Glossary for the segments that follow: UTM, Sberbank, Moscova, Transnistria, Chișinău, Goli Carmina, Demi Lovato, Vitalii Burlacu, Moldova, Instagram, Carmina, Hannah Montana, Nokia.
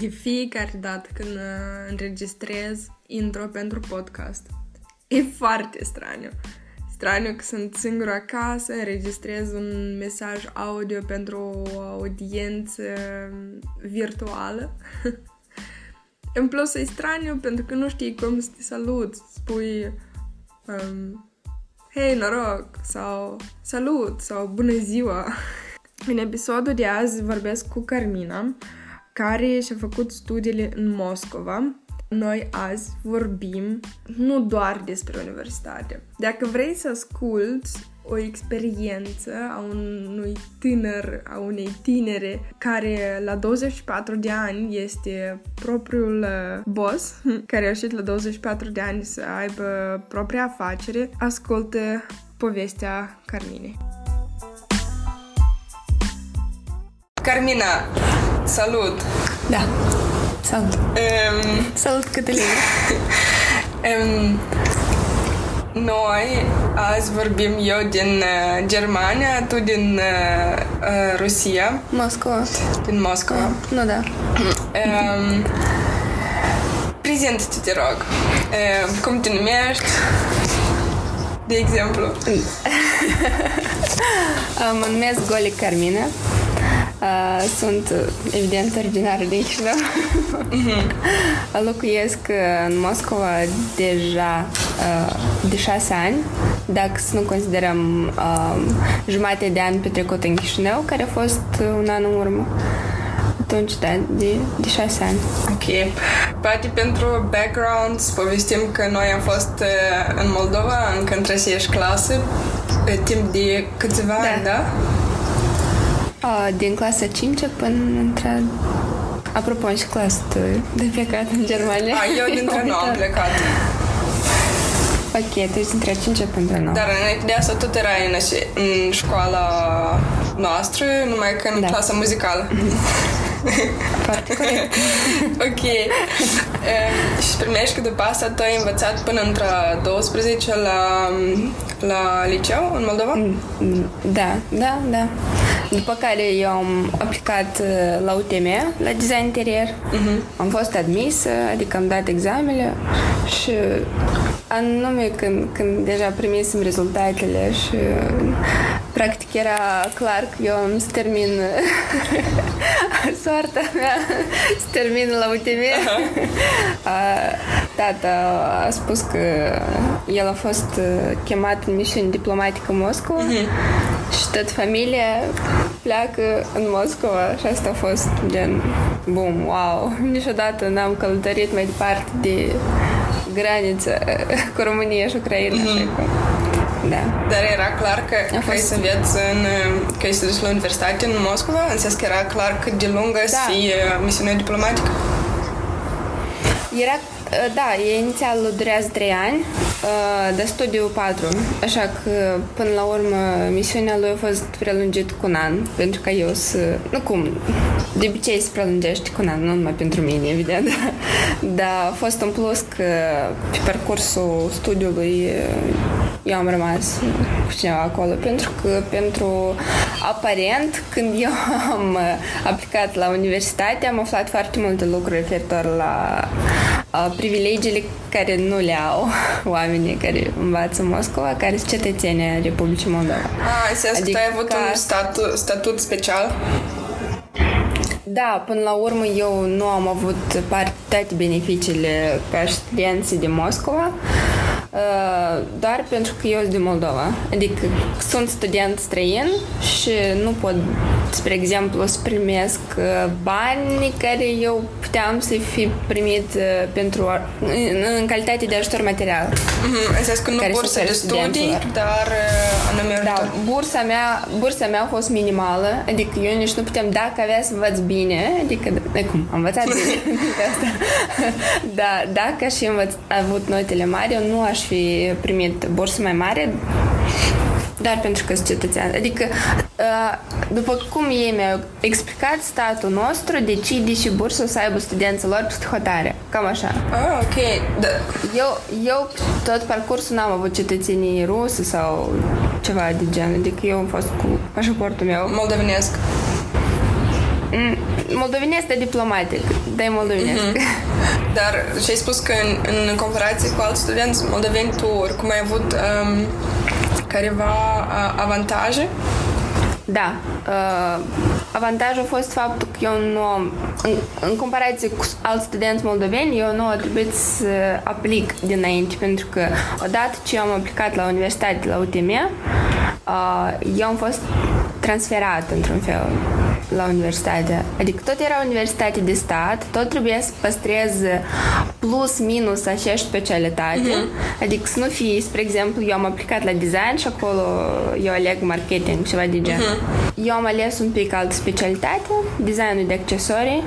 de fiecare dată când înregistrez intro pentru podcast. E foarte straniu. Straniu că sunt singură acasă, înregistrez un mesaj audio pentru o audiență virtuală. În plus, e straniu pentru că nu știi cum să te saluți. Spui hei, noroc, sau salut, sau bună ziua. În episodul de azi vorbesc cu Carmina, care și-a făcut studiile în Moscova. Noi azi vorbim nu doar despre universitate. Dacă vrei să asculți o experiență a unui tânăr, a unei tinere, care la 24 de ani este propriul boss, care a reușit la 24 de ani să aibă propria afacere, ascultă povestea Carminei. Carmina, salut! Da, salut! Salut, Cătălin! Noi azi vorbim eu din Germania, tu din Rusia. Moscova. Din Moscova. Nu, da. Prezintă-te, te rog. Cum te numești? De exemplu. Mă numesc Goli Carmina. Sunt, evident, originară din Chișinău. Locuiesc în Moscova deja de 6 ani, dacă să nu considerăm jumate de an petrecut în Chișinău, care a fost un an în urmă. Atunci, da, de 6 ani. Ok. Poate pentru background, povestim că noi am fost în Moldova, încă în trezeiești clasă, timp de câțiva ani, da? Din clasa 5 până apropo, am și clasa 2 de plecat în Germania. Eu dintre 9 am plecat. Ok, deci dintre 5 până 9. Dar înainte de asta tot erai în școala noastră, numai că în clasa muzicală. Foarte corect. Ok. Și primești că după asta tu ai învățat până între 12 la liceu în Moldova? Da. După care eu am aplicat la UTM, la design interior. Am fost admisă, adică am dat examele și anume când deja primisem rezultatele și practic era clar că eu am să termin soarta mea, să termin la UTM. Tata a spus că el a fost chemat în misiune diplomatică în Moscova. Și tot familia pleacă în Moscova și asta a fost gen boom, wow, niciodată n-am călătorit mai departe de graniță cu România și Ucraina. Da. Dar era clar că ai să înveți că ai să duci la universitate în Moscova? În sens că era clar cât de lungă să fie misiunea diplomatică? Era, da, inițial durează 3 ani, dar studiul 4, așa că până la urmă misiunea lui a fost prelungit cu un an, pentru că eu să... Nu cum, de obicei se prelungește cu un an, nu numai pentru mine, evident, dar a fost în plus că pe parcursul studiului eu am rămas cu cineva acolo, pentru că aparent, când eu am aplicat la universitate, am aflat foarte multe lucruri referitor la privilegiile care nu le au oamenii care învață în Moscova, care sunt cetățenii a Republicii Moldova. În sensul că ai avut un statut special? Da, până la urmă eu nu am avut toate beneficiile ca studenții de Moscova, doar pentru că eu sunt din Moldova. Adică sunt student străin și nu pot, spre exemplu, să primesc bani care eu puteam să fi primit pentru în calitate de ajutor material. Înseamnă că nu bursă de studii, dar anume. Da, bursa mea a fost minimală, adică eu nici nu puteam, dacă avea să învăț bine, adică cum, am învățat bine asta. Da, dacă aș fi avut notele mari, eu nu aș fi primit bursă mai mare, dar pentru că sunt cetățean. Adică, după cum ei mi-au explicat, statul nostru decide și bursul să aibă studenților peste hotare. Cam așa. Ah, ok. Da. Eu tot parcursul n-am avut cetățenii rusă sau ceva de gen. Adică eu am fost cu pașaportul meu moldovenesc. moldovenesc, de diplomatic, de moldovenesc. Mm-hmm. Dar și-ai spus că în comparație cu alți studenți moldoveni, tu oricum ai avut careva avantaje? Da. Avantajul a fost faptul că eu nu am, în comparație cu alți studenți moldoveni, eu nu a trebuit să aplic dinainte, pentru că odată ce am aplicat la universitate, la UTM, eu am fost transferat într-un fel la universitate. Adică tot era universitate de stat, tot trebuia să păstrez plus, minus aceeași specialitate. Mm-hmm. Adică să nu fie, spre exemplu, eu am aplicat la design și acolo eu aleg marketing, ceva de gen. Mm-hmm. Eu am ales un pic altă specialitate, designul de accesorii,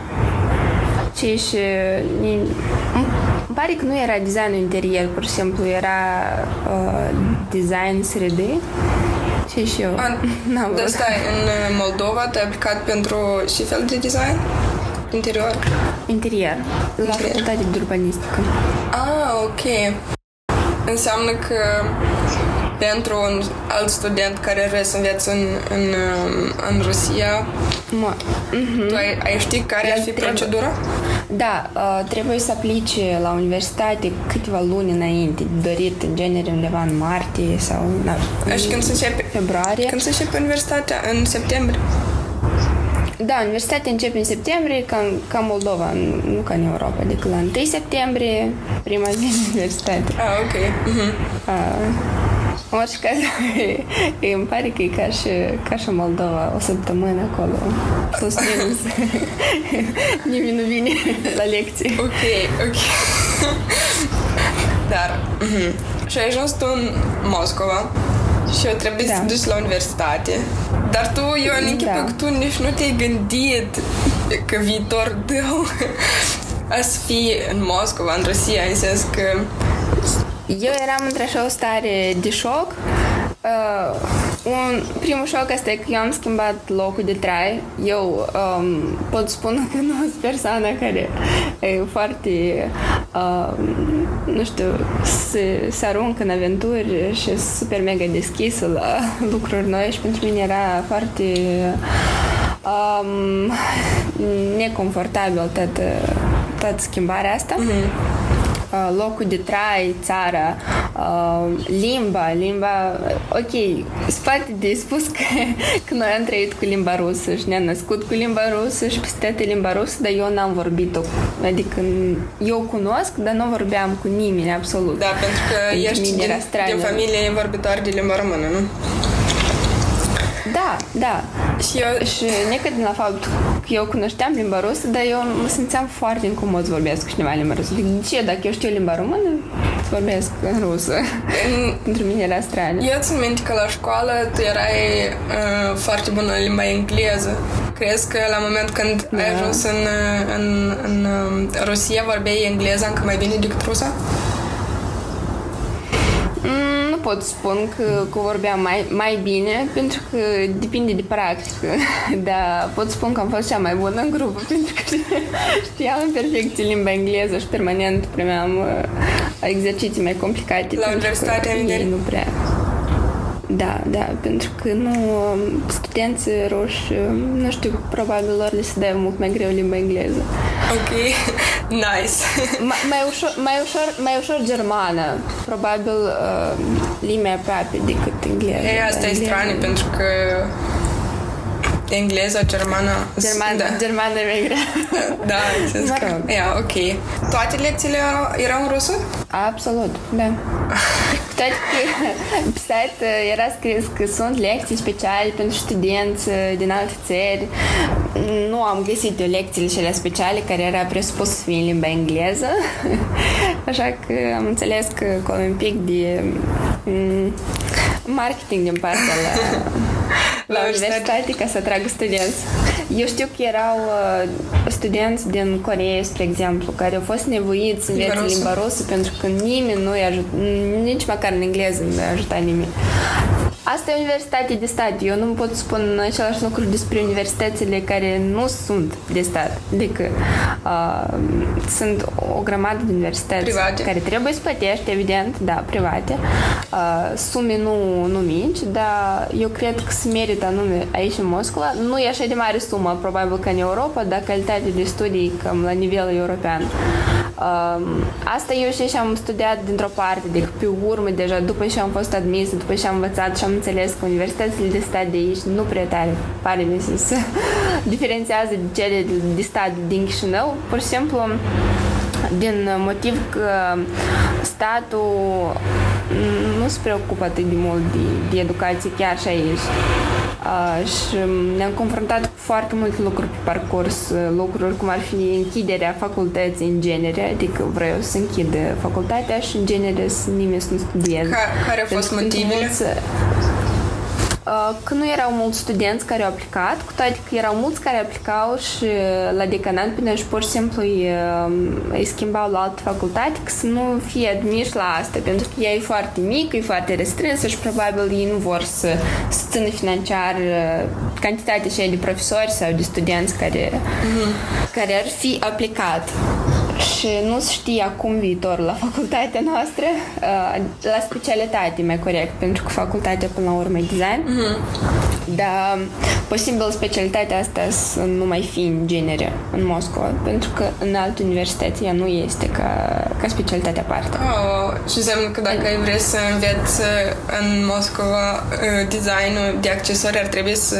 și îmi pare că nu era designul interior, pur și simplu, era design 3D. Și eu n-am văzut. Stai, în Moldova te-ai aplicat pentru ce fel de design? Interior? Interior. La facultate de urbanistică. Ah, ok. Înseamnă că pentru un alt student care rest înveață în Rusia, tu ai ști care ar fi procedura? Da, trebuie să aplici la universitate câteva luni înainte, dorit în genere undeva în martie sau februarie. Când se începe universitatea? În septembrie? Da, universitatea începe în septembrie, ca în Moldova, nu ca în Europa, decât la 1 septembrie, prima zi de universitate. Ah, ok. Uh-huh. În orice caz, îmi pare că e ca și Moldova, o săptămână acolo, plus minus. Nimeni nu vine la lecții. Ok. Dar, și ai ajuns tu în Moscova și eu trebuie să duci la universitate. Dar tu, eu în închipă că tu nici nu te-ai gândit că viitor tău a să fii în Moscova, în Rusia, în sens că... Eu eram într-așa o stare de șoc. Primul șoc asta e că eu am schimbat locul de trai. Eu pot spune că nu sunt persoana care e foarte, nu știu, se aruncă în aventuri și e super mega deschisă la lucruri noi și pentru mine era foarte neconfortabil toată schimbarea asta. Mm-hmm. Locul de trai, țara, limba, ok, spate de spus că noi am trăit cu limba rusă și ne-am născut cu limba rusă și peste limba rusă, dar eu n-am vorbit-o. Adică eu cunosc, dar nu vorbeam cu nimeni, absolut. Da, pentru că ești din familie vorbitoare de limba română, nu? Da. Și necăd din la faptul că eu cunoșteam limba rusă, dar eu mă simțeam foarte incomod să vorbesc cu cineva limba rusă. De ce? Dacă eu știu limba română, vorbesc în rusă. Pentru mine era straniu. Eu țin minte că la școală tu erai foarte bună în limba engleză. Crezi că la moment când ai ajuns în Rusia vorbeai engleza încă mai bine decât rusa? Nu pot spun că vorbeam mai bine, pentru că depinde de practică, dar pot spun că am fost cea mai bună în grupă, pentru că știam în perfecție limba engleză și permanent primeam exerciții mai complicate. La universitate ei nu prea. Da, pentru că nu, studenții ruși, nu știu, probabil lor le se dă mult mai greu limba engleză. Ok, nice. Mai ușor germană, probabil limba aproape decât engleză. Asta e straniu, pentru că engleză, germană e mai grea. Da, în rog. Ok. Toate lecțiile erau în rusă? Absolut, da. Toate pe site era scris că sunt lecții speciale pentru studenți din alte țări. Nu am găsit eu lecțiile cele speciale care era presupus să fie în limba engleză. Așa că am înțeles că acolo un pic de marketing din partea la universitate ca să atragă studenți. Eu știu că erau studenți din Coreea, spre exemplu, care au fost nevoiți să învețe limba rusă pentru că nimeni nu i-a ajutat, nici măcar în engleză nu i-a ajutat nimeni. Asta e universitate de stat. Eu nu pot spune același lucru despre universitățile care nu sunt de stat, adică sunt o grămadă de universități private, care trebuie să plătești, evident, da, private, sume nu mici, dar eu cred că se merită anume aici în Moscova. Nu e așa de mare sumă, probabil, ca în Europa, dar calitatea de studii cam la nivel european. Asta eu și am studiat dintr-o parte, deci pe urmă, deja după ce am fost admisă, după ce am învățat și am înțeles că universitățile de stat de aici nu prea tare, pare mi se diferențiază de cele de stat din Chișinău, pur și simplu din motiv că statul nu se preocupă atât de mult de educație chiar și aici. Și ne-am confruntat cu foarte multe lucruri pe parcurs, lucruri cum ar fi închiderea facultății în genere, adică vreau să închid facultatea și în genere nimeni să nu studieze. Care au fost motivele? Că nu erau mulți studenți care au aplicat, cu toate că erau mulți care aplicau și la decanat, până și pur și simplu îi schimbau la altă facultate, că să nu fie admiși la asta, pentru că ea e foarte mică, e foarte restrânsă și probabil ei nu vor să țină financiar cantitatea și de profesori sau de studenți care ar fi aplicat. Și nu se știe acum viitorul la facultatea noastră, la specialitate mai corect, pentru că facultatea până la urmă e design, dar posibil specialitatea asta să nu mai fi în genere în Moscova, pentru că în alte universități ea nu este ca specialitate aparte. Și înseamnă că dacă vrei să înveți în Moscova designul de accesori, ar trebui să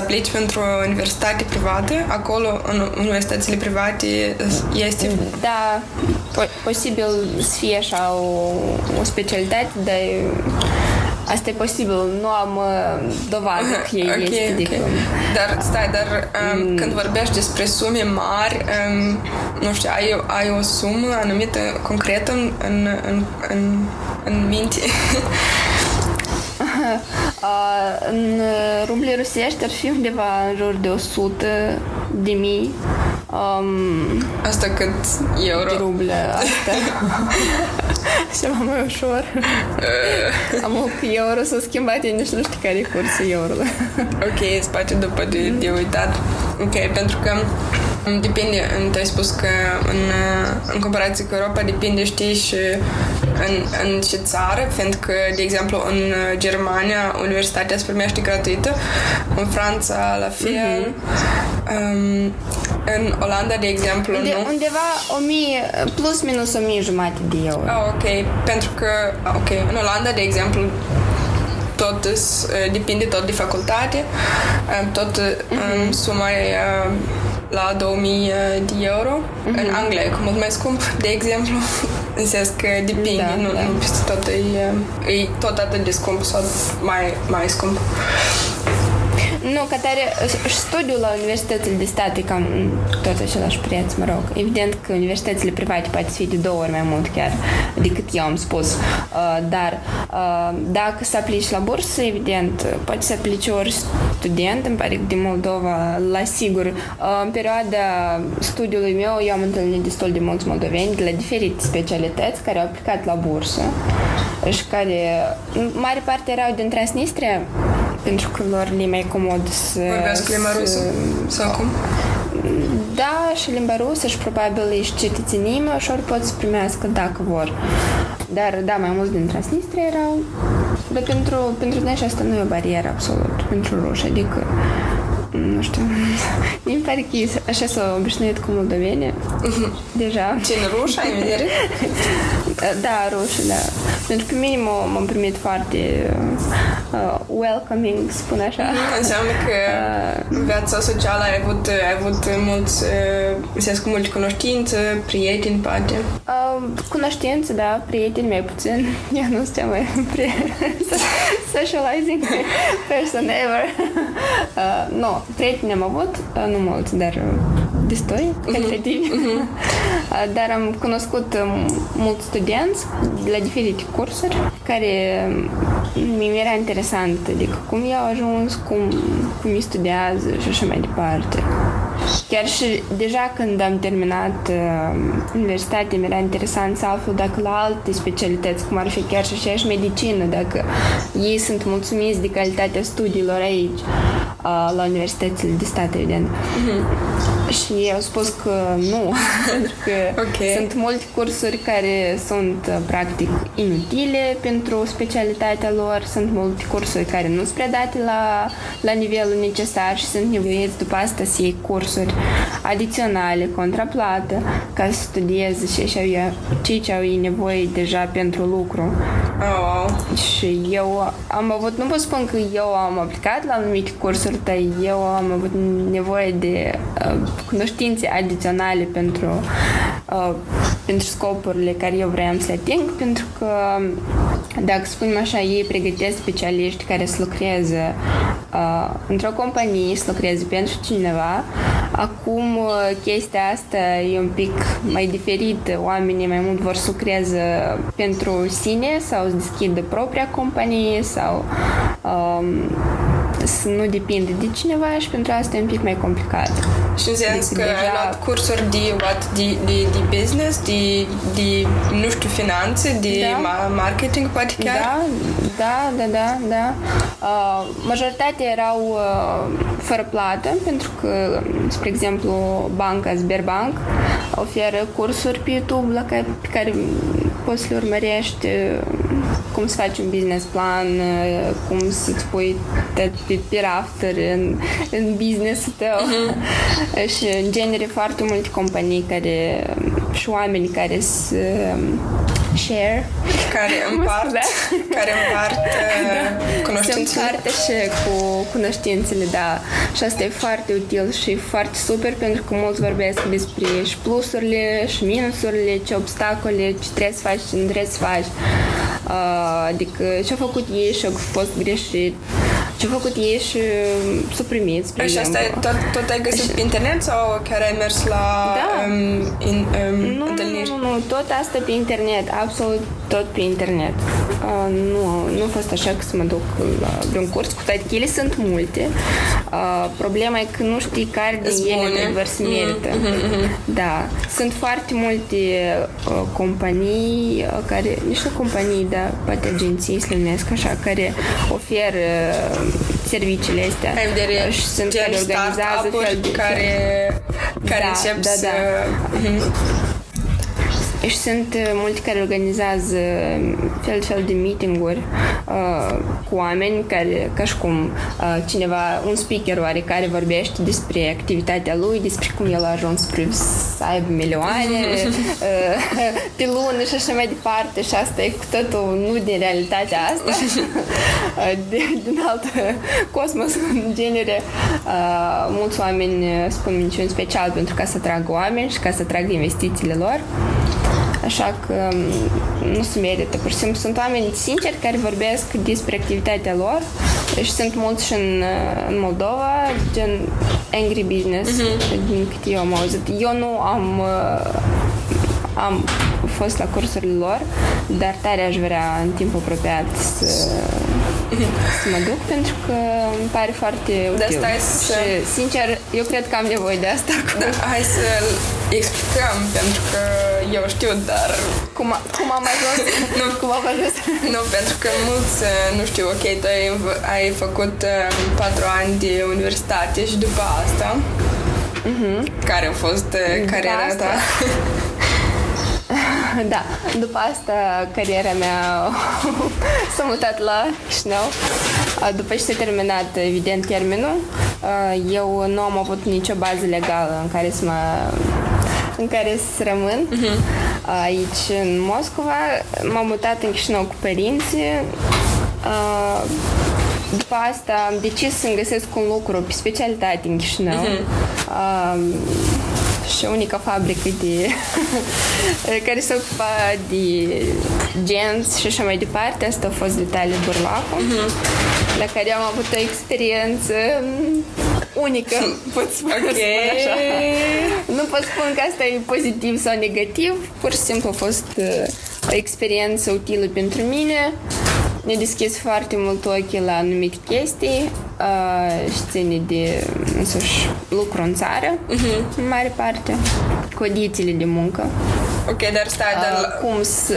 aplici pentru o universitate privată, acolo în universitățile private este... Da, posibil să fie așa o specialitate, dar asta e posibil, nu am dovadă că ei este diplomă. Dar, când vorbești despre sume mari, nu știu, ai o sumă anumită, concretă în minte? În ruble rusești ar fi undeva în jur de 100.000. Asta cât euro? Ruble, asta. Ceva mai ușor. Am că euro s-a schimbat, eu nici nu știu care e cursul euro. Ok, spațiu după de uitat. Ok, pentru că depinde, tu ai spus că în comparație cu Europa depinde, știi, și în ce țară, pentru că, de exemplu, în Germania universitatea se primește gratuită, în Franța la fel, în Olanda, de exemplu, nu? Undeva 1000, plus minus 1.500 de euro. Ok, pentru că, în Olanda, de exemplu, tot depinde tot de facultate, tot suma e la 2.000 de euro. În Anglia e mult mai scump, de exemplu. Înseamnă că depinde, nu peste tot e tot atât de scump sau mai scump. Nu, că tare, studiul la universitățile de stat e cam tot același preț, mă rog. Evident că universitățile private poate fi de 2 ori mai mult chiar decât eu am spus. Dar dacă să aplici la bursă, evident, poți să aplici ori student, îmi pare că din Moldova, la sigur. În perioada studiului meu, eu am întâlnit destul de mulți moldoveni de la diferite specialități care au aplicat la bursă și care, în mare parte, erau din Transnistria, pentru că lor le mai comod să... Vorbească limba rusă? Sau cum? Da, și limba rusă și probabil și cetățenii mai ușor pot să primească dacă vor. Dar, da, mai mulți din Transnistria erau... Dar pentru noi asta nu e o barieră absolut, pentru ruși, adică... Nu știu, mi pare că așa s-a obișnuit cu moldoveni deja. Ce, în rușă ai vedere? Da, rușă, da. Pentru că mine m-am primit foarte welcoming, spun așa. Înseamnă că în viața socială ai avut mulți cunoștințe, prieteni, poate. Cunoștințe, da, prieteni mai puțin. Eu nu știu mai socializing person ever. Nu, prieteni am avut, nu mulți, dar destui, calitativ. Dar am cunoscut mulți studenți la diferite cursuri care mi-era interesant, adică cum i-au ajuns, cum îi studiază și așa mai departe. Și chiar și deja când am terminat universitatea, mi-era interesant să aflu dacă la alte specialități, cum ar fi chiar și aceeași medicină, dacă ei sunt mulțumiți de calitatea studiilor aici, la universitățile de stat, evident. Și eu am spus că nu, pentru că sunt multe cursuri care sunt practic inutile pentru specialitatea lor, sunt multe cursuri care nu sunt predate la nivelul necesar și sunt nevoieți după asta să iei cursuri adiționale, contraplată, ca să studieze ce au ei nevoie deja pentru lucru. Și eu am avut, nu pot spun că eu am aplicat la anumite cursuri, dar eu am avut nevoie de cunoștințe adiționale pentru scopurile care eu vreau să le ating, pentru că, dacă spunem așa, ei pregătesc specialiști care să lucreze într-o companie, să lucreze pentru cineva. Acum, chestia asta e un pic mai diferită. Oamenii mai mult vor să lucreze pentru sine sau să deschidă propria companie sau să nu depinde de cineva, și pentru asta e un pic mai complicat. Și înseamnă că ai luat cursuri de business, de nu știu, finanțe, de marketing, poate chiar? Da. Majoritatea erau fără plată, pentru că, spre exemplu, banca Sberbank oferă cursuri pe YouTube pe care poți să le urmărești cum să faci un business plan, cum să-ți pui pe rafter în business-ul tău. Și în genere foarte multe companii care și oameni care să care împart cunoștințele. Se împarte și cu cunoștințele, da. Și asta e foarte util și foarte super, pentru că mulți vorbesc despre și plusurile, și minusurile, ce obstacole, ce trebuie să faci, ce nu trebuie să faci. Adică ce-au făcut ei și au fost greșit, ce-au făcut ei și s-au primit. Și asta tot ai găsit pe internet sau chiar ai mers la întâlniri? Nu, tot asta pe internet, absolut tot pe internet. Nu a fost așa că să mă duc la vreun curs, cu toate că ele sunt multe. Problema e că nu știi care din ele adevăr se merită. Da, sunt foarte multe companii care, nici nu companii, dar poate agenții se numesc așa, care oferă serviciile astea. Și sunt care organizează care încep să... Și sunt mulți care organizează fel de meeting-uri cu oameni care, ca și cum cineva, un speaker oarecare vorbește despre activitatea lui, despre cum el a ajuns să aibă milioane pe lună și așa mai departe, și asta e cu totul nu din realitatea asta, din alt cosmos, în genere. Mulți oameni spun minciuni special pentru ca să atragă oameni și ca să atragă investițiile lor. Așa că nu se merită, pur și simplu. Sunt oameni sinceri care vorbesc despre activitatea lor și sunt mulți și în Moldova, gen angry business, din câte eu am auzit. Eu nu am fost la cursurile lor, dar tare aș vrea în timp apropiat să mă duc, pentru că îmi pare foarte util. Și, sincer, eu cred că am nevoie de asta acum. Da, hai să explicăm, pentru că eu știu, dar... Cum am ajuns? Nu, pentru că mulți, nu știu, ok, tu ai făcut 4 ani de universitate și după asta, care a fost cariera ta? Da, după asta cariera mea s-a mutat la Chișinău. După ce s-a terminat, evident, termenul, eu nu am avut nicio bază legală în care să rămân aici în Moscova. M-am mutat în Chișinău cu părinții. După asta am decis să-mi găsesc un lucru pe specialitate în Chișinău. Și unica fabrică care se ocupa de genți și așa mai departe. Asta a fost Vitalii Burlacu, la care am avut o experiență unică, pot spune așa. Nu pot spune că asta e pozitiv sau negativ, pur și simplu a fost o experiență utilă pentru mine. Mi-a deschis foarte mult ochii la anumite chestii. și ține de însuși lucru în țară, în mare parte, condițiile de muncă. Ok, dar stai,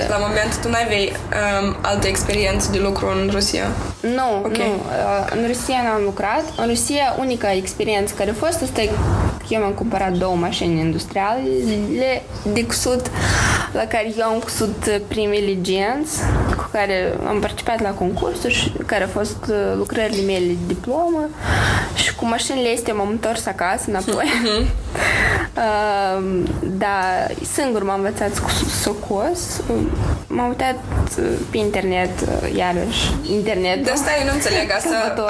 la momentul tu n-aveai altă experiență de lucru în Rusia? Nu, okay. Nu. În Rusia n-am lucrat. În Rusia unica experiență care a fost asta e că eu m-am cumpărat două mașini industriale de cusut, la care eu am cusut primele genți, cu care am participat la concursuri, care au fost lucrările mele de diplomă, și cu mașinile astea m-am întors acasă înapoi. Dar singur m-am învățat cu socos. M-am uitat pe internet, iarăși internet. De asta eu nu înțeleg,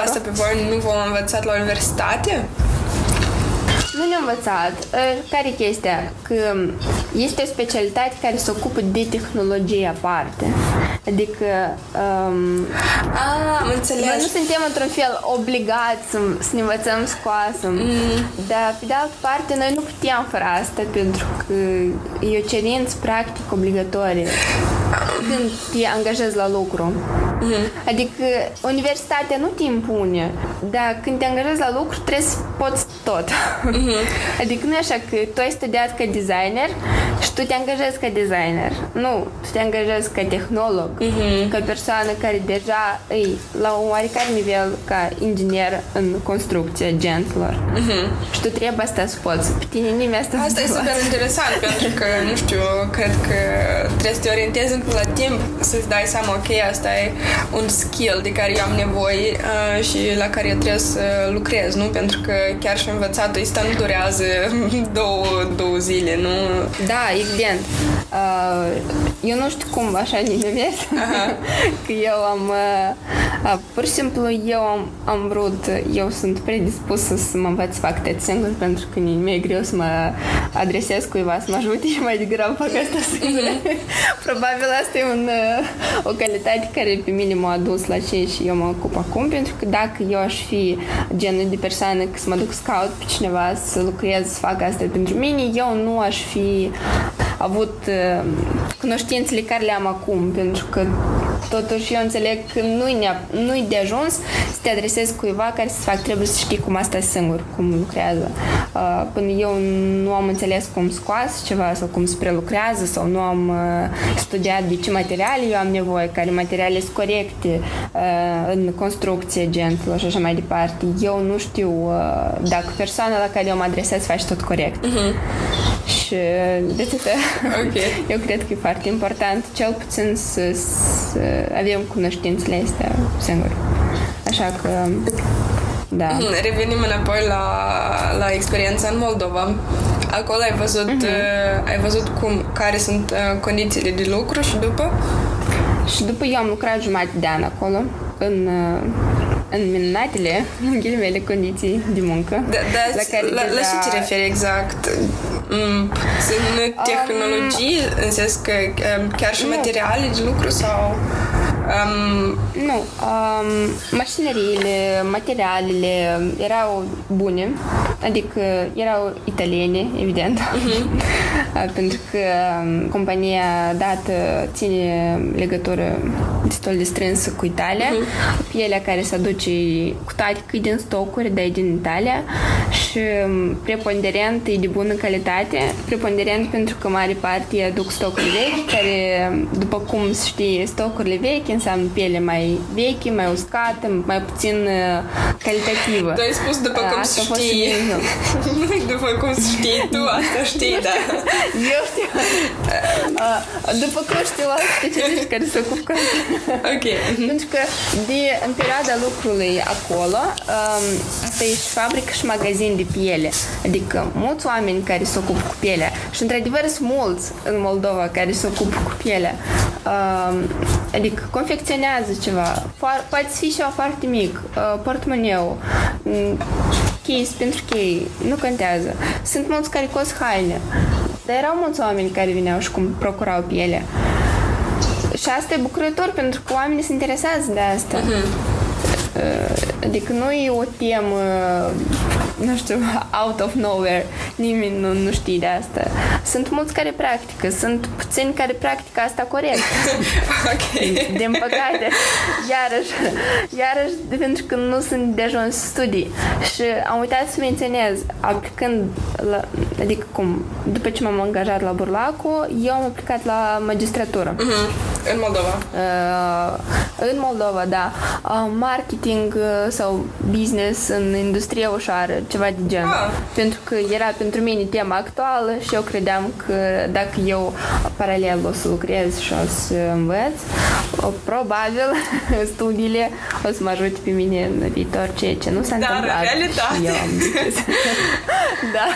asta pe voi nu v-am învățat la universitate? Nu ne-am învățat. Care e chestia? Că este o specialitate care se ocupă de tehnologie aparte. Adică noi nu suntem într-un fel obligați să ne învățăm scoasă, dar pe de altă parte noi nu puteam fără asta, pentru că e o cerință practic obligatorie când te angajezi la lucru. Adică universitatea nu te impune, dar când te angajezi la lucru trebuie să poți tot. Adică nu e așa că tu ai studiat ca designer și tu te angajezi ca designer. Nu, tu te angajezi ca tehnolog, ca persoană care deja e la un oarecare nivel ca inginer în construcție genților. Și tu trebuie asta să poți. Pe tine nimeni asta e super interesant, pentru că, nu știu, cred că trebuie să te orientezi încă la timp să-ți dai seama, ok, asta e un skill de care eu am nevoie și la care eu trebuie să lucrez, nu? Pentru că chiar și învățatul ăsta nu durează două zile, nu? Da, evident. Eu nu știu cum așa numesc, că eu am pur și simplu eu am vrut, eu sunt predispusă să mă învăț să fac tot singur, pentru că mi-e greu să mă adresez cuiva să mă ajute și mai degrabă fac asta singură. Probabil asta e o calitate care pe mine m-a adus la ce și eu mă ocup acum, pentru că dacă eu aș fi genul de persoană că să mă duc să caut pe cineva să lucrez, să fac asta pentru mine, eu nu aș fi avut cunoștințele care le am acum, pentru că totuși eu înțeleg că nu-i de ajuns să te adresezi cuiva care să fac, trebuie să știi cum asta singur, cum lucrează. Până eu nu am înțeles cum scoas ceva sau cum se prelucrează sau nu am studiat de ce materiale eu am nevoie, care materiale sunt corecte în construcție genților și așa mai departe. Eu nu știu dacă persoana la care eu mă adresez face tot corect. Și de atâta. Eu cred că e foarte important cel puțin să avem cunoștințele astea singuri. Așa că da. Revenim înapoi la experiența în Moldova. Acolo ai văzut care sunt condițiile de lucru și după? Și după eu am lucrat jumătate de an acolo în minunatele, în ghilimele, condiții de muncă. La ce te referi exact? Sunt tehnologii, în sens că chiar și materiale de lucru sau... Nu, mașinăriile, materialele erau bune, adică erau italiene, evident, pentru că compania dată ține legătură destul de strânsă cu Italia, pielea care se aduce cu toate că e din stocuri, dar e din Italia și preponderent e de bună calitate, preponderent pentru că mare parte aduc stocuri vechi, care, după cum se știe, stocurile vechi înseamnă piele mai veche, mai uscată, mai puțin calitativă. Tu ai spus după cum se știe. După cum se știe tu, asta știi, da. Eu știu. După cum știu alți specialiști care se ocupă cu asta. Ok. Pentru că în perioada lucrului acolo, asta e și fabrică și magazin de piele. Adică mulți oameni care se ocupă cu pielea. Și într-adevăr sunt mulți în Moldova care se ocupă cu pielea. Adică confecționează ceva, poate fi ceva foarte mic, portmoneu, case pentru chei, nu contează. Sunt mulți care cos haine, dar erau mulți oameni care vineau și procurau piele. Și asta e bucurător pentru că oamenii se interesează de asta. Adică nu e o temă, nu știu, out of nowhere, nimeni nu știe de asta. Sunt mulți care practică, sunt puțini care practică asta corect. Okay. Din păcate, iarăși, pentru că nu sunt de ajuns studii. Și am uitat să menționez, aplicând, adică cum, după ce m-am angajat la Burlacu, eu am aplicat la magistratură. În Moldova? În Moldova, da. Marketing sau business în industrie ușoară, ceva de gen. Pentru că era pentru mine tema actuală și eu credeam că dacă eu paralel o să lucrez și o să învăț, probabil studiile o să mă ajute pe mine în viitor, ceea ce nu s-a întâmplat. Dar în realitate. Da.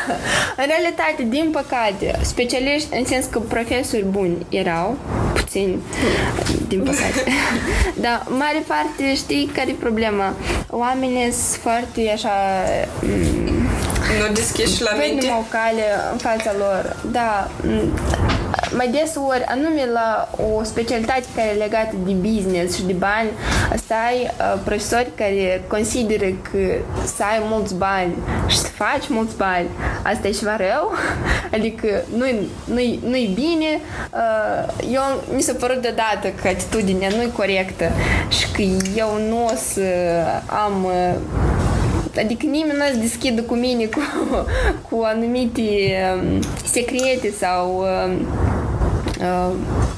În realitate, din păcate, specialiști, în sens că profesori buni erau, puțini, din păcate. Dar mare parte, știi care e problema? Oamenii sunt foarte așa... Nu deschiși la minte. Văd numai o cale în fața lor. Da. Mai des ori, anume la o specialitate care e legată de business și de bani, să ai profesori care consideră că să ai mulți bani și să faci mulți bani, asta e ceva rău, adică nu-i bine. Eu mi s-a părut deodată că atitudinea nu-i corectă și că eu nu o să am... Adică nimeni nu se deschidă cu mine cu anumite secrete sau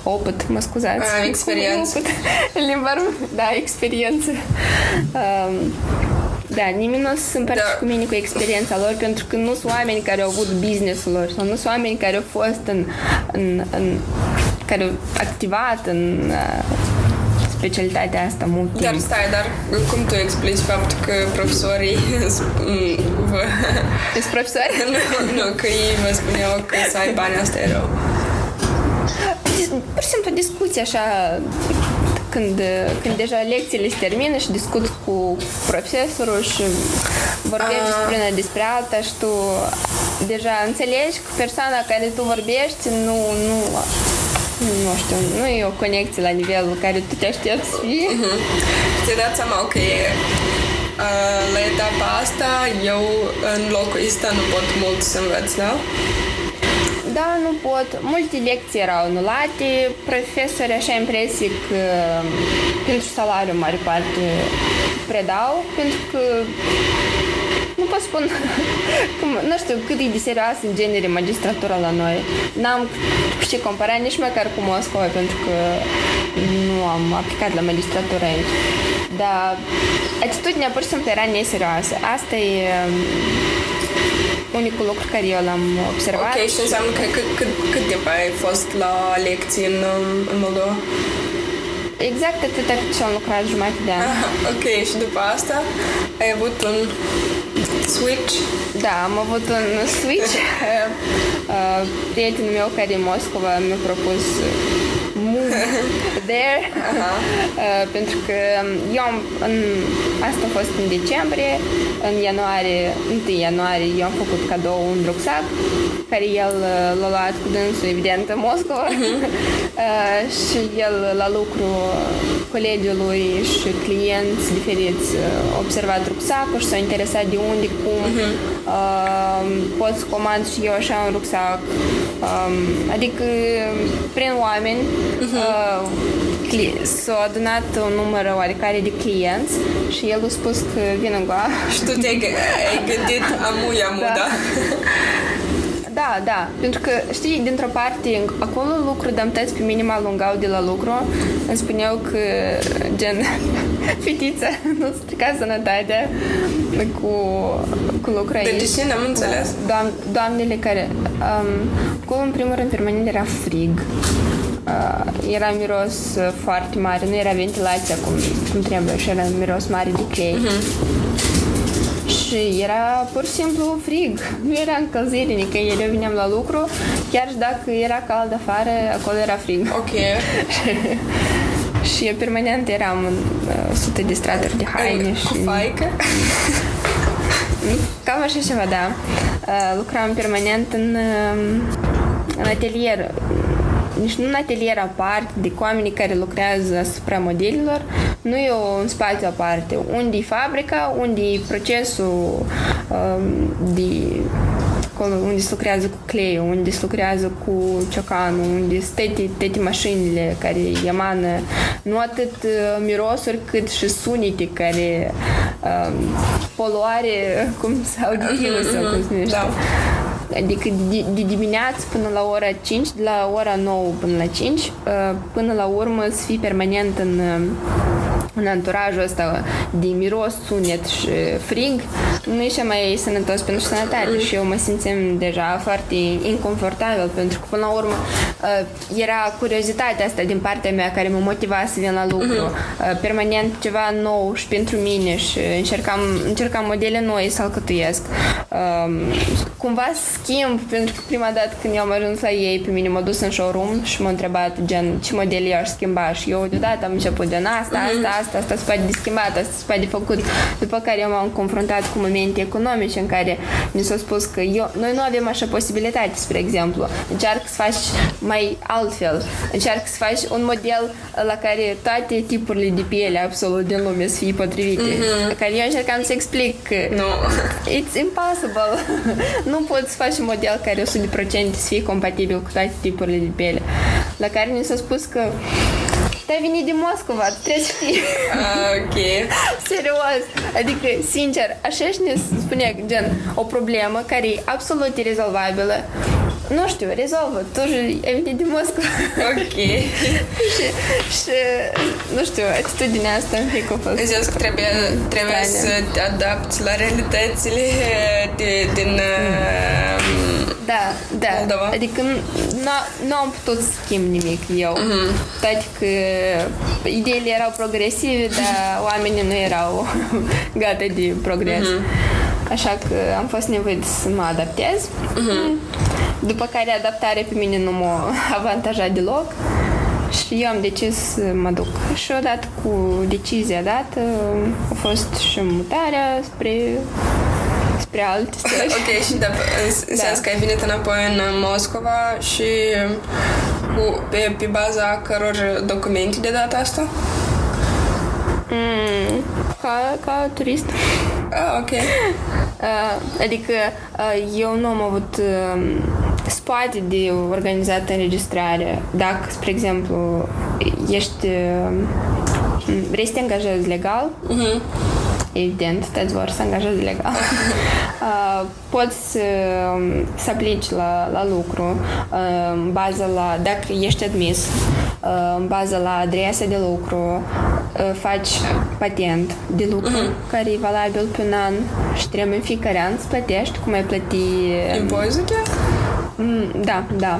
opăt, mă scuzați. Experiență. Da, experiență. Da, nimeni nu o să se împărți cu mine cu experiența lor, pentru că nu sunt oameni care au avut business-ul lor sau nu sunt oameni care au fost care au activat în... specialitatea asta mult timp. Dar cum tu explici faptul că profesorii vă... Ești profesori? Nu, că ei vă spuneau că să ai bani, asta e rău. Pur și simplu discuții așa când deja lecțiile se termină și discuți cu profesorul și vorbești despre alta și tu deja înțelegi că persoana care tu vorbești nu știu, nu e o conexie la nivelul care tu te aștepți să fii. Ți-ai dat seama, ok, la etapa asta eu în locul ăsta nu pot mult să învăț, da? Da, nu pot. Multe lecții erau anulate, profesori așa impresie că pentru salariu în mare parte predau, pentru că nu pot spun, nu știu cât e de serioasă în genere magistratura la noi. N-am cu ce compara nici măcar cu Moscova, pentru că nu am aplicat la magistratura aici. Dar atitudinea pur și simplu era neserioasă. Asta e unicul lucru care eu l-am observat. Ok, și înseamnă că cât timp ai fost la lecții în Moldova? Exact atâta cât și-am lucrat jumătate de an. Ok, și după asta ai avut un switch? Da, am avut un switch. Prietenul meu care e în Moscova mi-a propus move there. Pentru că eu asta a fost în decembrie, în ianuarie, 1 ianuarie eu am făcut cadou un rucsac care el l-a luat cu dânsul, evident, în Moscova. Și el la lucru colegii lui și clienți diferiți a observat rucsacul și s-a interesat de unde, cum pot să comand și eu așa un rucsac. Adică prin oameni s-a adunat un număr oarecare de clienți și el a spus că vină goa. Și tu te-ai gândit amu, da? Da, pentru că, știi, dintr-o parte, acolo lucru de-amtăți pe mine mă lungau de la lucru, îmi spuneau că, gen, fetiță, nu strica sănătatea cu lucru aici. Deci, n-am înțeles. Doamnele care... acolo, în primul rând, permanent era frig. Era miros foarte mare, nu era ventilația cum trebuie și era miros mare de chei. Și era pur și simplu frig, nu era încălzire nicăieri, eu veneam la lucru, chiar și dacă era cald afară, acolo era frig. Ok. Și eu permanent eram în sute de straturi de haine. Cu faică? Cam așa ceva, da. Lucram permanent în atelier. nici nu un atelier aparte, de oamenii care lucrează asupra modelilor, nu e un spațiu aparte. Unde e fabrica, unde e procesul unde se lucrează cu cleiul, unde se lucrează cu ciocanul, unde sunt toate mașinile care emană nu atât mirosuri cât și sunete care poluare, cum sau auditivă sau cum se numește. Da. Adică de dimineață până la ora 5, de la ora 9 până la 5, până la urmă să fii permanent în anturajul ăsta de miros, sunet și frig, nu e cea mai sănătos pentru sănătate și eu mă simțeam deja foarte inconfortabil, pentru că până la urmă era curiozitatea asta din partea mea care mă motiva să vin la lucru, permanent ceva nou și pentru mine și încercam modele noi să alcătuiesc. Cumva schimb, pentru că prima dată când eu am ajuns la ei, pe mine m-a dus în showroom și m-a întrebat gen ce modele eu aș schimba și eu deodată am început din asta se poate de schimbat, asta se poate de făcut. După care eu m-am confruntat cu momente economice în care mi s-a spus că noi nu avem așa posibilitate, spre exemplu. Încearcă să faci mai altfel. Încearcă să faci un model la care toate tipurile de piele absolut din lume să fie potrivite. Care eu încercam să explic că it's impossible. Nu poți să faci un model care 100% să fie compatibil cu toate tipurile de piele. La care mi s-a spus că te-ai venit din Moscova, trebuie să știi. Ok. Serios. Adică, sincer, așa și ne spunea, gen, o problemă care e absolut irezolvabilă. Nu știu, rezolvă, tu ai venit din Moscova. Ok. și, nu știu, atitudinea asta în fiecare a fost. Zic că trebuie să te adapți la realitățile din... Da, Moldova. Adică nu am putut să schimb nimic eu. Toate că ideile erau progresive, dar oamenii nu erau gata de progres. Așa că am fost nevoit să mă adaptez. După care adaptarea pe mine nu m-a avantajat deloc. Și eu am decis să mă duc. Și odată cu decizia dată a fost și mutarea spre alte țări. Ok, și în sens că ai venit înapoi în Moscova și pe baza căror documente de data asta? Ca turist. Ah, ok. Adică eu nu am avut spate de organizată înregistrare. Dacă, spre exemplu, vrei să te angajezi legal, evident, toți vor să angajezi legal. Poți să aplici la lucru în bază la, dacă ești admis, în bază la adresa de lucru, faci patent de lucru care e valabil pe un an și trebuie în fiecare an să plătești, cum ai plăti... Impozite? Da.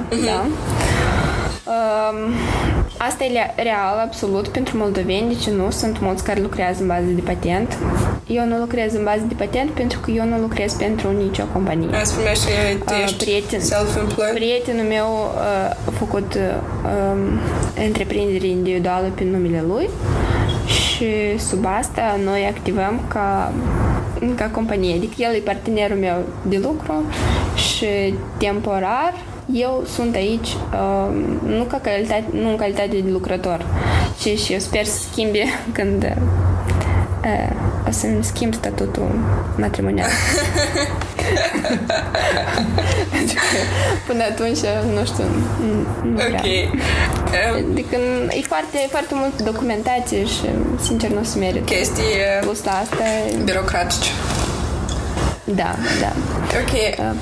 Asta e real, absolut, pentru moldoveni, deci nu sunt mulți care lucrează în bază de patent. Eu nu lucrez în bază de patent pentru că eu nu lucrez pentru nicio companie. Prietenul meu a făcut întreprindere individuală pe numele lui și sub asta noi activăm ca companie. Adică el e partenerul meu de lucru și temporar eu sunt aici nu în calitate de lucrător, ci și eu sper să schimbe când o să-mi schimb statutul matrimonial. Până atunci, nu știu, nu vreau. Adică e foarte, foarte multă documentație și, sincer, nu se merită. Chestii plus la asta, birocratice. Da. Ok.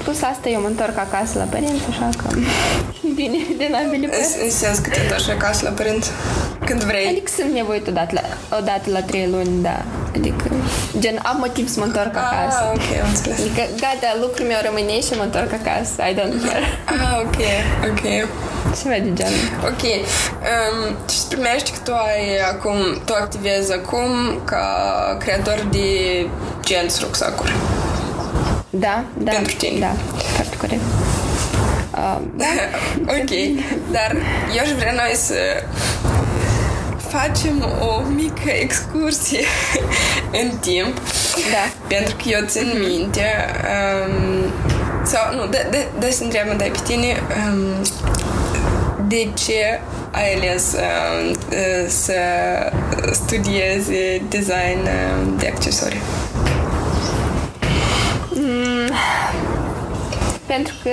Plus asta eu mă întorc acasă la părinți, așa că bine, din ambele părți. În sens că te întorci acasă la părinți când vrei. Adică sunt nevoit odată la 3 luni, da. Adică, gen, am motiv să mă întorc acasă. Ah, ok, am înțeles. Adică, gata, lucrul meu rămâne și mă întorc acasă. I don't care. Ah, ok. Ceva de genul. Ok. Și primești că tu activezi acum ca creator de genți rucsacuri. Da. Pentru tine. Da, foarte corect. Ok, dar eu aș vrea noi să facem o mică excursie în timp. Da. Pentru că eu țin minte, să întreabă de pe tine de ce ai ales să studiezi design de accesorii? Pentru că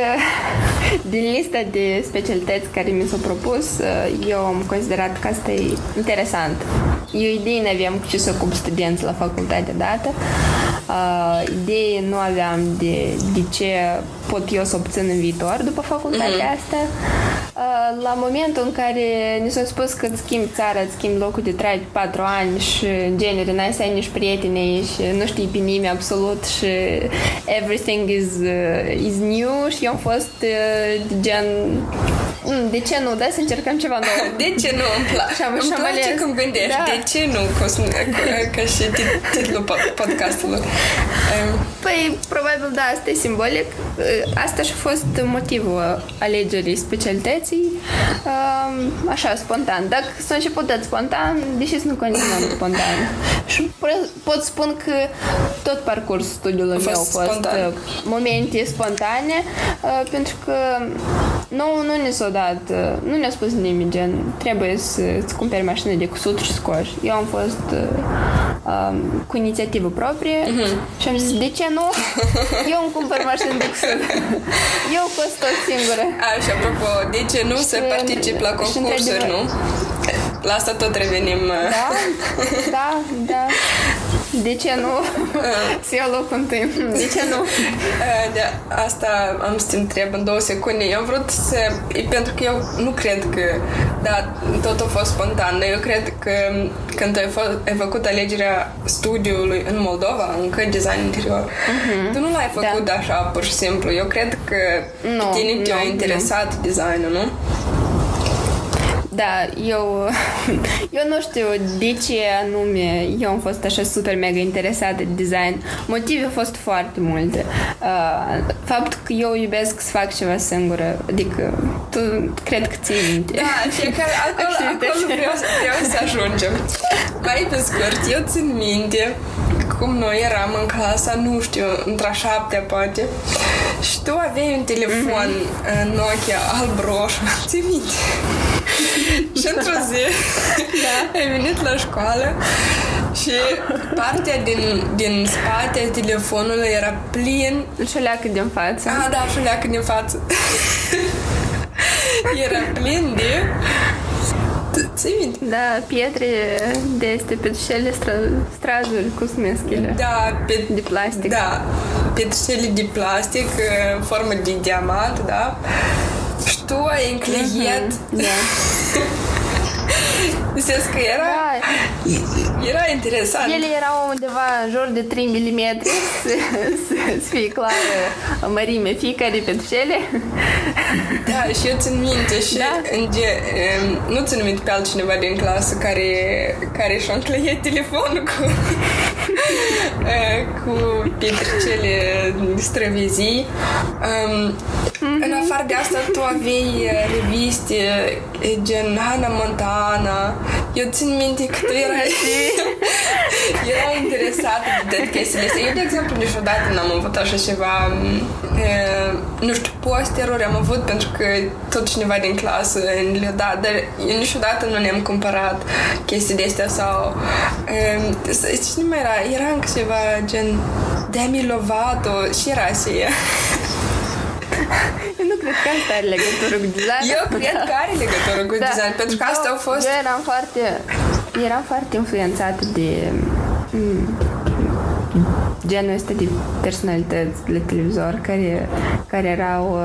din lista de specialități care mi s-au propus, eu am considerat că asta e interesant. Eu idei nu aveam ce să ocup studenți la facultate dată. Idei nu aveam de ce pot eu să obțin în viitor după facultatea asta. La momentul în care ni s-a spus că îți schimbi țara, îți schimbi locul de trai 4 ani și în genere n-ai să ai nici prieteni și nu știi pe nimeni absolut și everything is new, și eu am fost gen de ce nu, da, să încercăm ceva nou. De ce nu îmi place? Îmi place când gândești, da. De ce nu? Ca și titlul podcastului. Păi, probabil, da, asta e simbolic. Asta și-a fost motivul alegerii specialității. Așa, spontan. Dacă s-a început dat spontan, deși să nu continuăm spontan. Și pot spun că tot parcursul studiului meu au fost spontan. Momente spontane, pentru că nu ne s-a dat, nu ne-a spus nimeni, gen, trebuie să-ți cumperi mașină de cusut și scoși. Eu am fost cu inițiativă proprie și am zis, de ce nu? Eu îmi cumpăr mașină de cusut. Eu cost tot singură. Și apropo, de ce nu să particip la concursuri, nu? La asta tot revenim. Da. De ce nu? Să iau locul întâi. De ce nu? Asta am să te întreb în 2 secunde. Eu am vrut să... Pentru că eu nu cred că... Da, totul a fost spontan. Eu cred că când ai făcut alegerea studiului în Moldova, încă design interior, tu nu l-ai făcut așa, pur și simplu. Eu cred că tine te-a interesat designul, nu? Da, eu nu știu de ce anume eu am fost așa super mega interesată de design. Motive au fost foarte multe. Faptul că eu iubesc să fac ceva singură, adică tu cred că ții minte. Da, fiecare, acolo vreau să ajungem. Mai pe scurt, eu țin minte cum noi eram în clasa, nu știu, într-a 7-a poate, și tu aveai un telefon Nokia alb-roșu, ții minte? Și într-o zi ai venit la școală și partea din spate telefonul era plin și o leacă din față. Și o leacă din față. Era plin de... Ții minte? Da, pietre de este petrușele strajuri cu smeschile. De plastic. Da, petrușele de plastic în formă de diamant, da? Și tu ai un client. Ziceți că era... Era interesant. Ele erau undeva în jur de 3 mm, să fie clară mărimea fiecare petrușele. Da, și eu țin minte și nu țin minte pe altcineva din clasă care și-a încleiat telefonul cu petrușele străvezii. În afară de asta tu aveai reviste gen Hannah Montana. Eu țin minte că tu erai interesată de chestiile astea. Eu, de exemplu, niciodată n-am avut așa ceva, nu știu, posteruri am avut pentru că tot cineva din clasă le-a dat, dar eu niciodată nu ne-am cumpărat chestii de astea sau... Cine mai era? Era încă ceva gen Demi Lovato și era și ea. Eu nu cred că asta are legătură cu design. Eu cred că are legătură cu design, pentru că asta a fost... Eu eram foarte influențată de genul ăsta de personalități la televizor care erau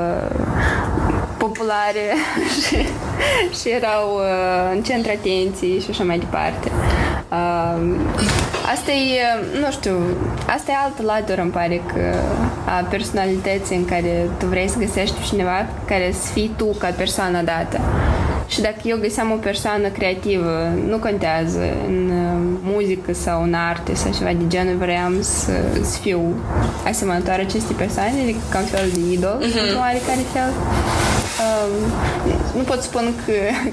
populare și erau în centru atenției și așa mai departe. Asta e, nu știu, asta e altă latură, îmi pare, că a personalității în care tu vrei să găsești cineva care să fii tu ca persoană dată. Și dacă eu găseam o persoană creativă, nu contează, în muzică sau în arte sau ceva de genul, vreau să fiu asemănătoare acestei persoane, adică ca un fel de idol, nu are care fel. Nu pot spune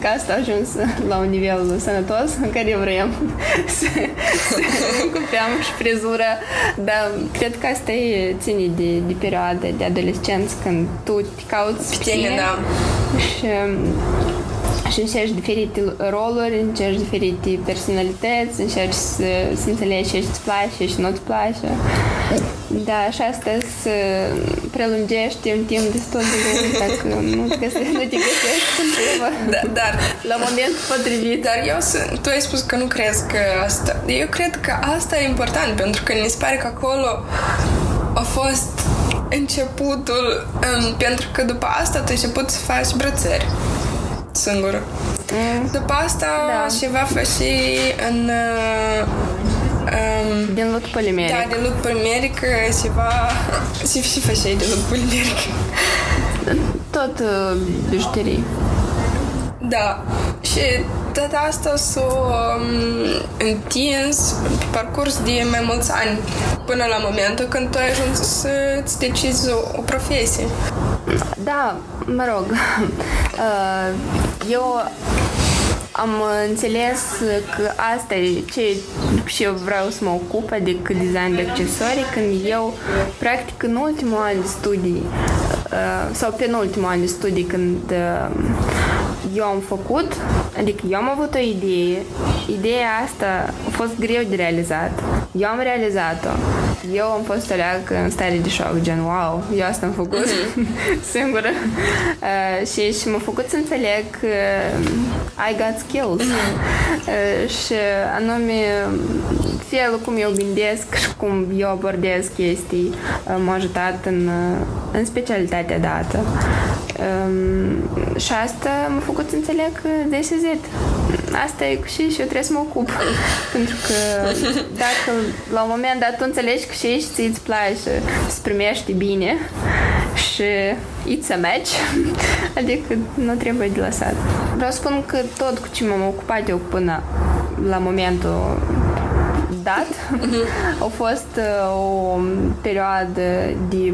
că asta a ajuns la un nivel sănătos în care vrem să cupeam și frizura, dar cred că asta e ține de perioada de adolescență, când tu te cauți pe tine, și și încerci diferite roluri, încerci diferite personalități, încerci să înțelegi ce îți place și nu-ți place. Da, și asta se prelungește un timp destul de lung, dacă nu te găsești în primă. Da, dar la momentul potrivit. Dar tu ai spus că nu crezi că asta... Eu cred că asta e important, pentru că mi se pare că acolo a fost începutul, pentru că după asta tu ai început să faci brățări singură. După asta și va face în... din lut polimeric. Da, din lut polimeric și făceai din lut polimeric. Tot bijuterii. Da. Și toată asta s-a întins pe parcurs de mai mulți ani, până la momentul când tu ai ajuns să-ți decizi o profesie. Da, mă rog. Eu am înțeles că asta e ce eu vreau să mă ocup, adică design de accesorii, când eu, practic, în ultimul an de studii, sau penultimul an de studii, când eu am făcut, adică eu am avut o idee, ideea asta a fost greu de realizat, eu am realizat-o, eu am fost aleagă în stare de șoc, gen, wow, eu asta am făcut singură și m-a făcut să înțeleg că I got skills și anume felul cum eu gândesc și cum eu abordez chestii m-a ajutat în specialitatea dată. Și asta m-a făcut să înțeleg că this is it. Asta e cu și eu trebuie să mă ocup. Pentru că dacă la un moment dat tu înțelegi cu și ți-ți place, îți primești bine și it's a match, adică nu trebuie de lăsat. Vreau să spun că tot cu ce m-am ocupat eu până la momentul dat a fost o perioadă de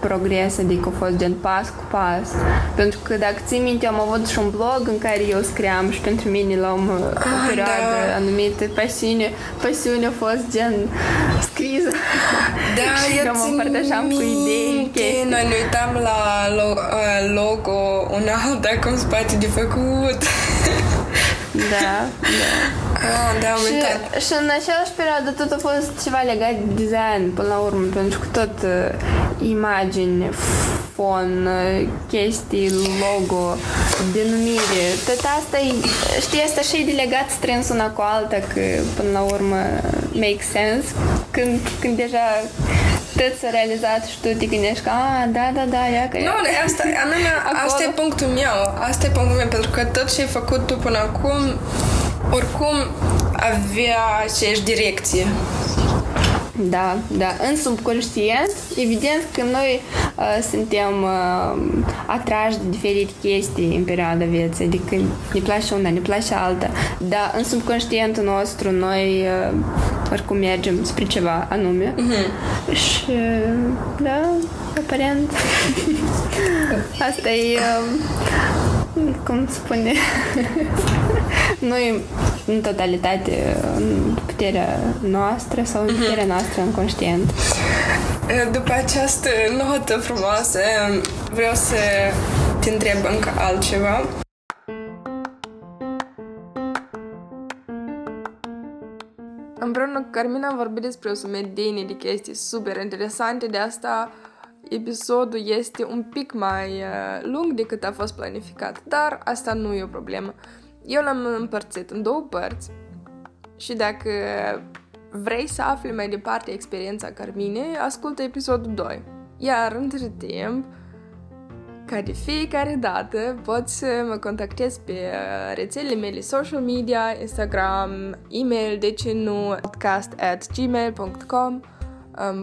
progres, adică a fost gen pas cu pas. Pentru că dacă ții minte, am avut și un blog în care eu scriam și pentru mine la o perioadă anumită pasiune a fost gen scrisă. Da, și eu mă împărtășeam cu idei. Noi ne uitam la logo, un alt acum în spate de făcut. Da. Da, și în aceeași perioadă tot a fost ceva legat de design până la urmă, pentru că tot imagini, fon, chestii, logo, denumire, tot asta e, știi, asta și e legat strâns una cu alta, că până la urmă make sense când deja tot s-a realizat și tu te gândești că da, ia că nu, asta e punctul meu, pentru că tot ce ai făcut tu până acum oricum avea aceeași direcție. Da. În subconștient, evident că noi suntem atrași de diferite chestii în perioada vieții, adică ne place una, ne place alta, dar în subconștientul nostru noi oricum mergem spre ceva anume și da, aparent asta e cum spune noi în totalitate în puterea noastră sau în puterea noastră în conștient. După această notă frumoasă vreau să te întreb încă altceva. Împreună cu Carmina am vorbit despre o sumedenie de chestii super interesante, de asta episodul este un pic mai lung decât a fost planificat, dar asta nu e o problemă. Eu l-am împărțit în două părți și dacă vrei să afli mai departe experiența Carminei, ascultă episodul 2. Iar între timp, ca de fiecare dată, poți să mă contactezi pe rețelele mele social media, Instagram, e-mail, de ce nu, podcast@gmail.com.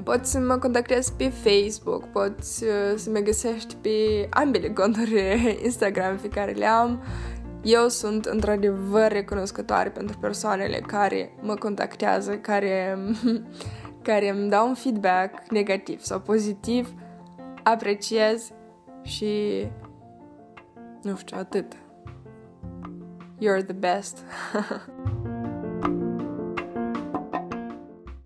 Poți să mă contactezi pe Facebook, poți să mă găsești pe ambele conturi Instagram pe care le am. Eu sunt într-adevăr recunoscătoare pentru persoanele care mă contactează, care îmi dau un feedback negativ sau pozitiv, apreciez și nu știu, atât. You're the best!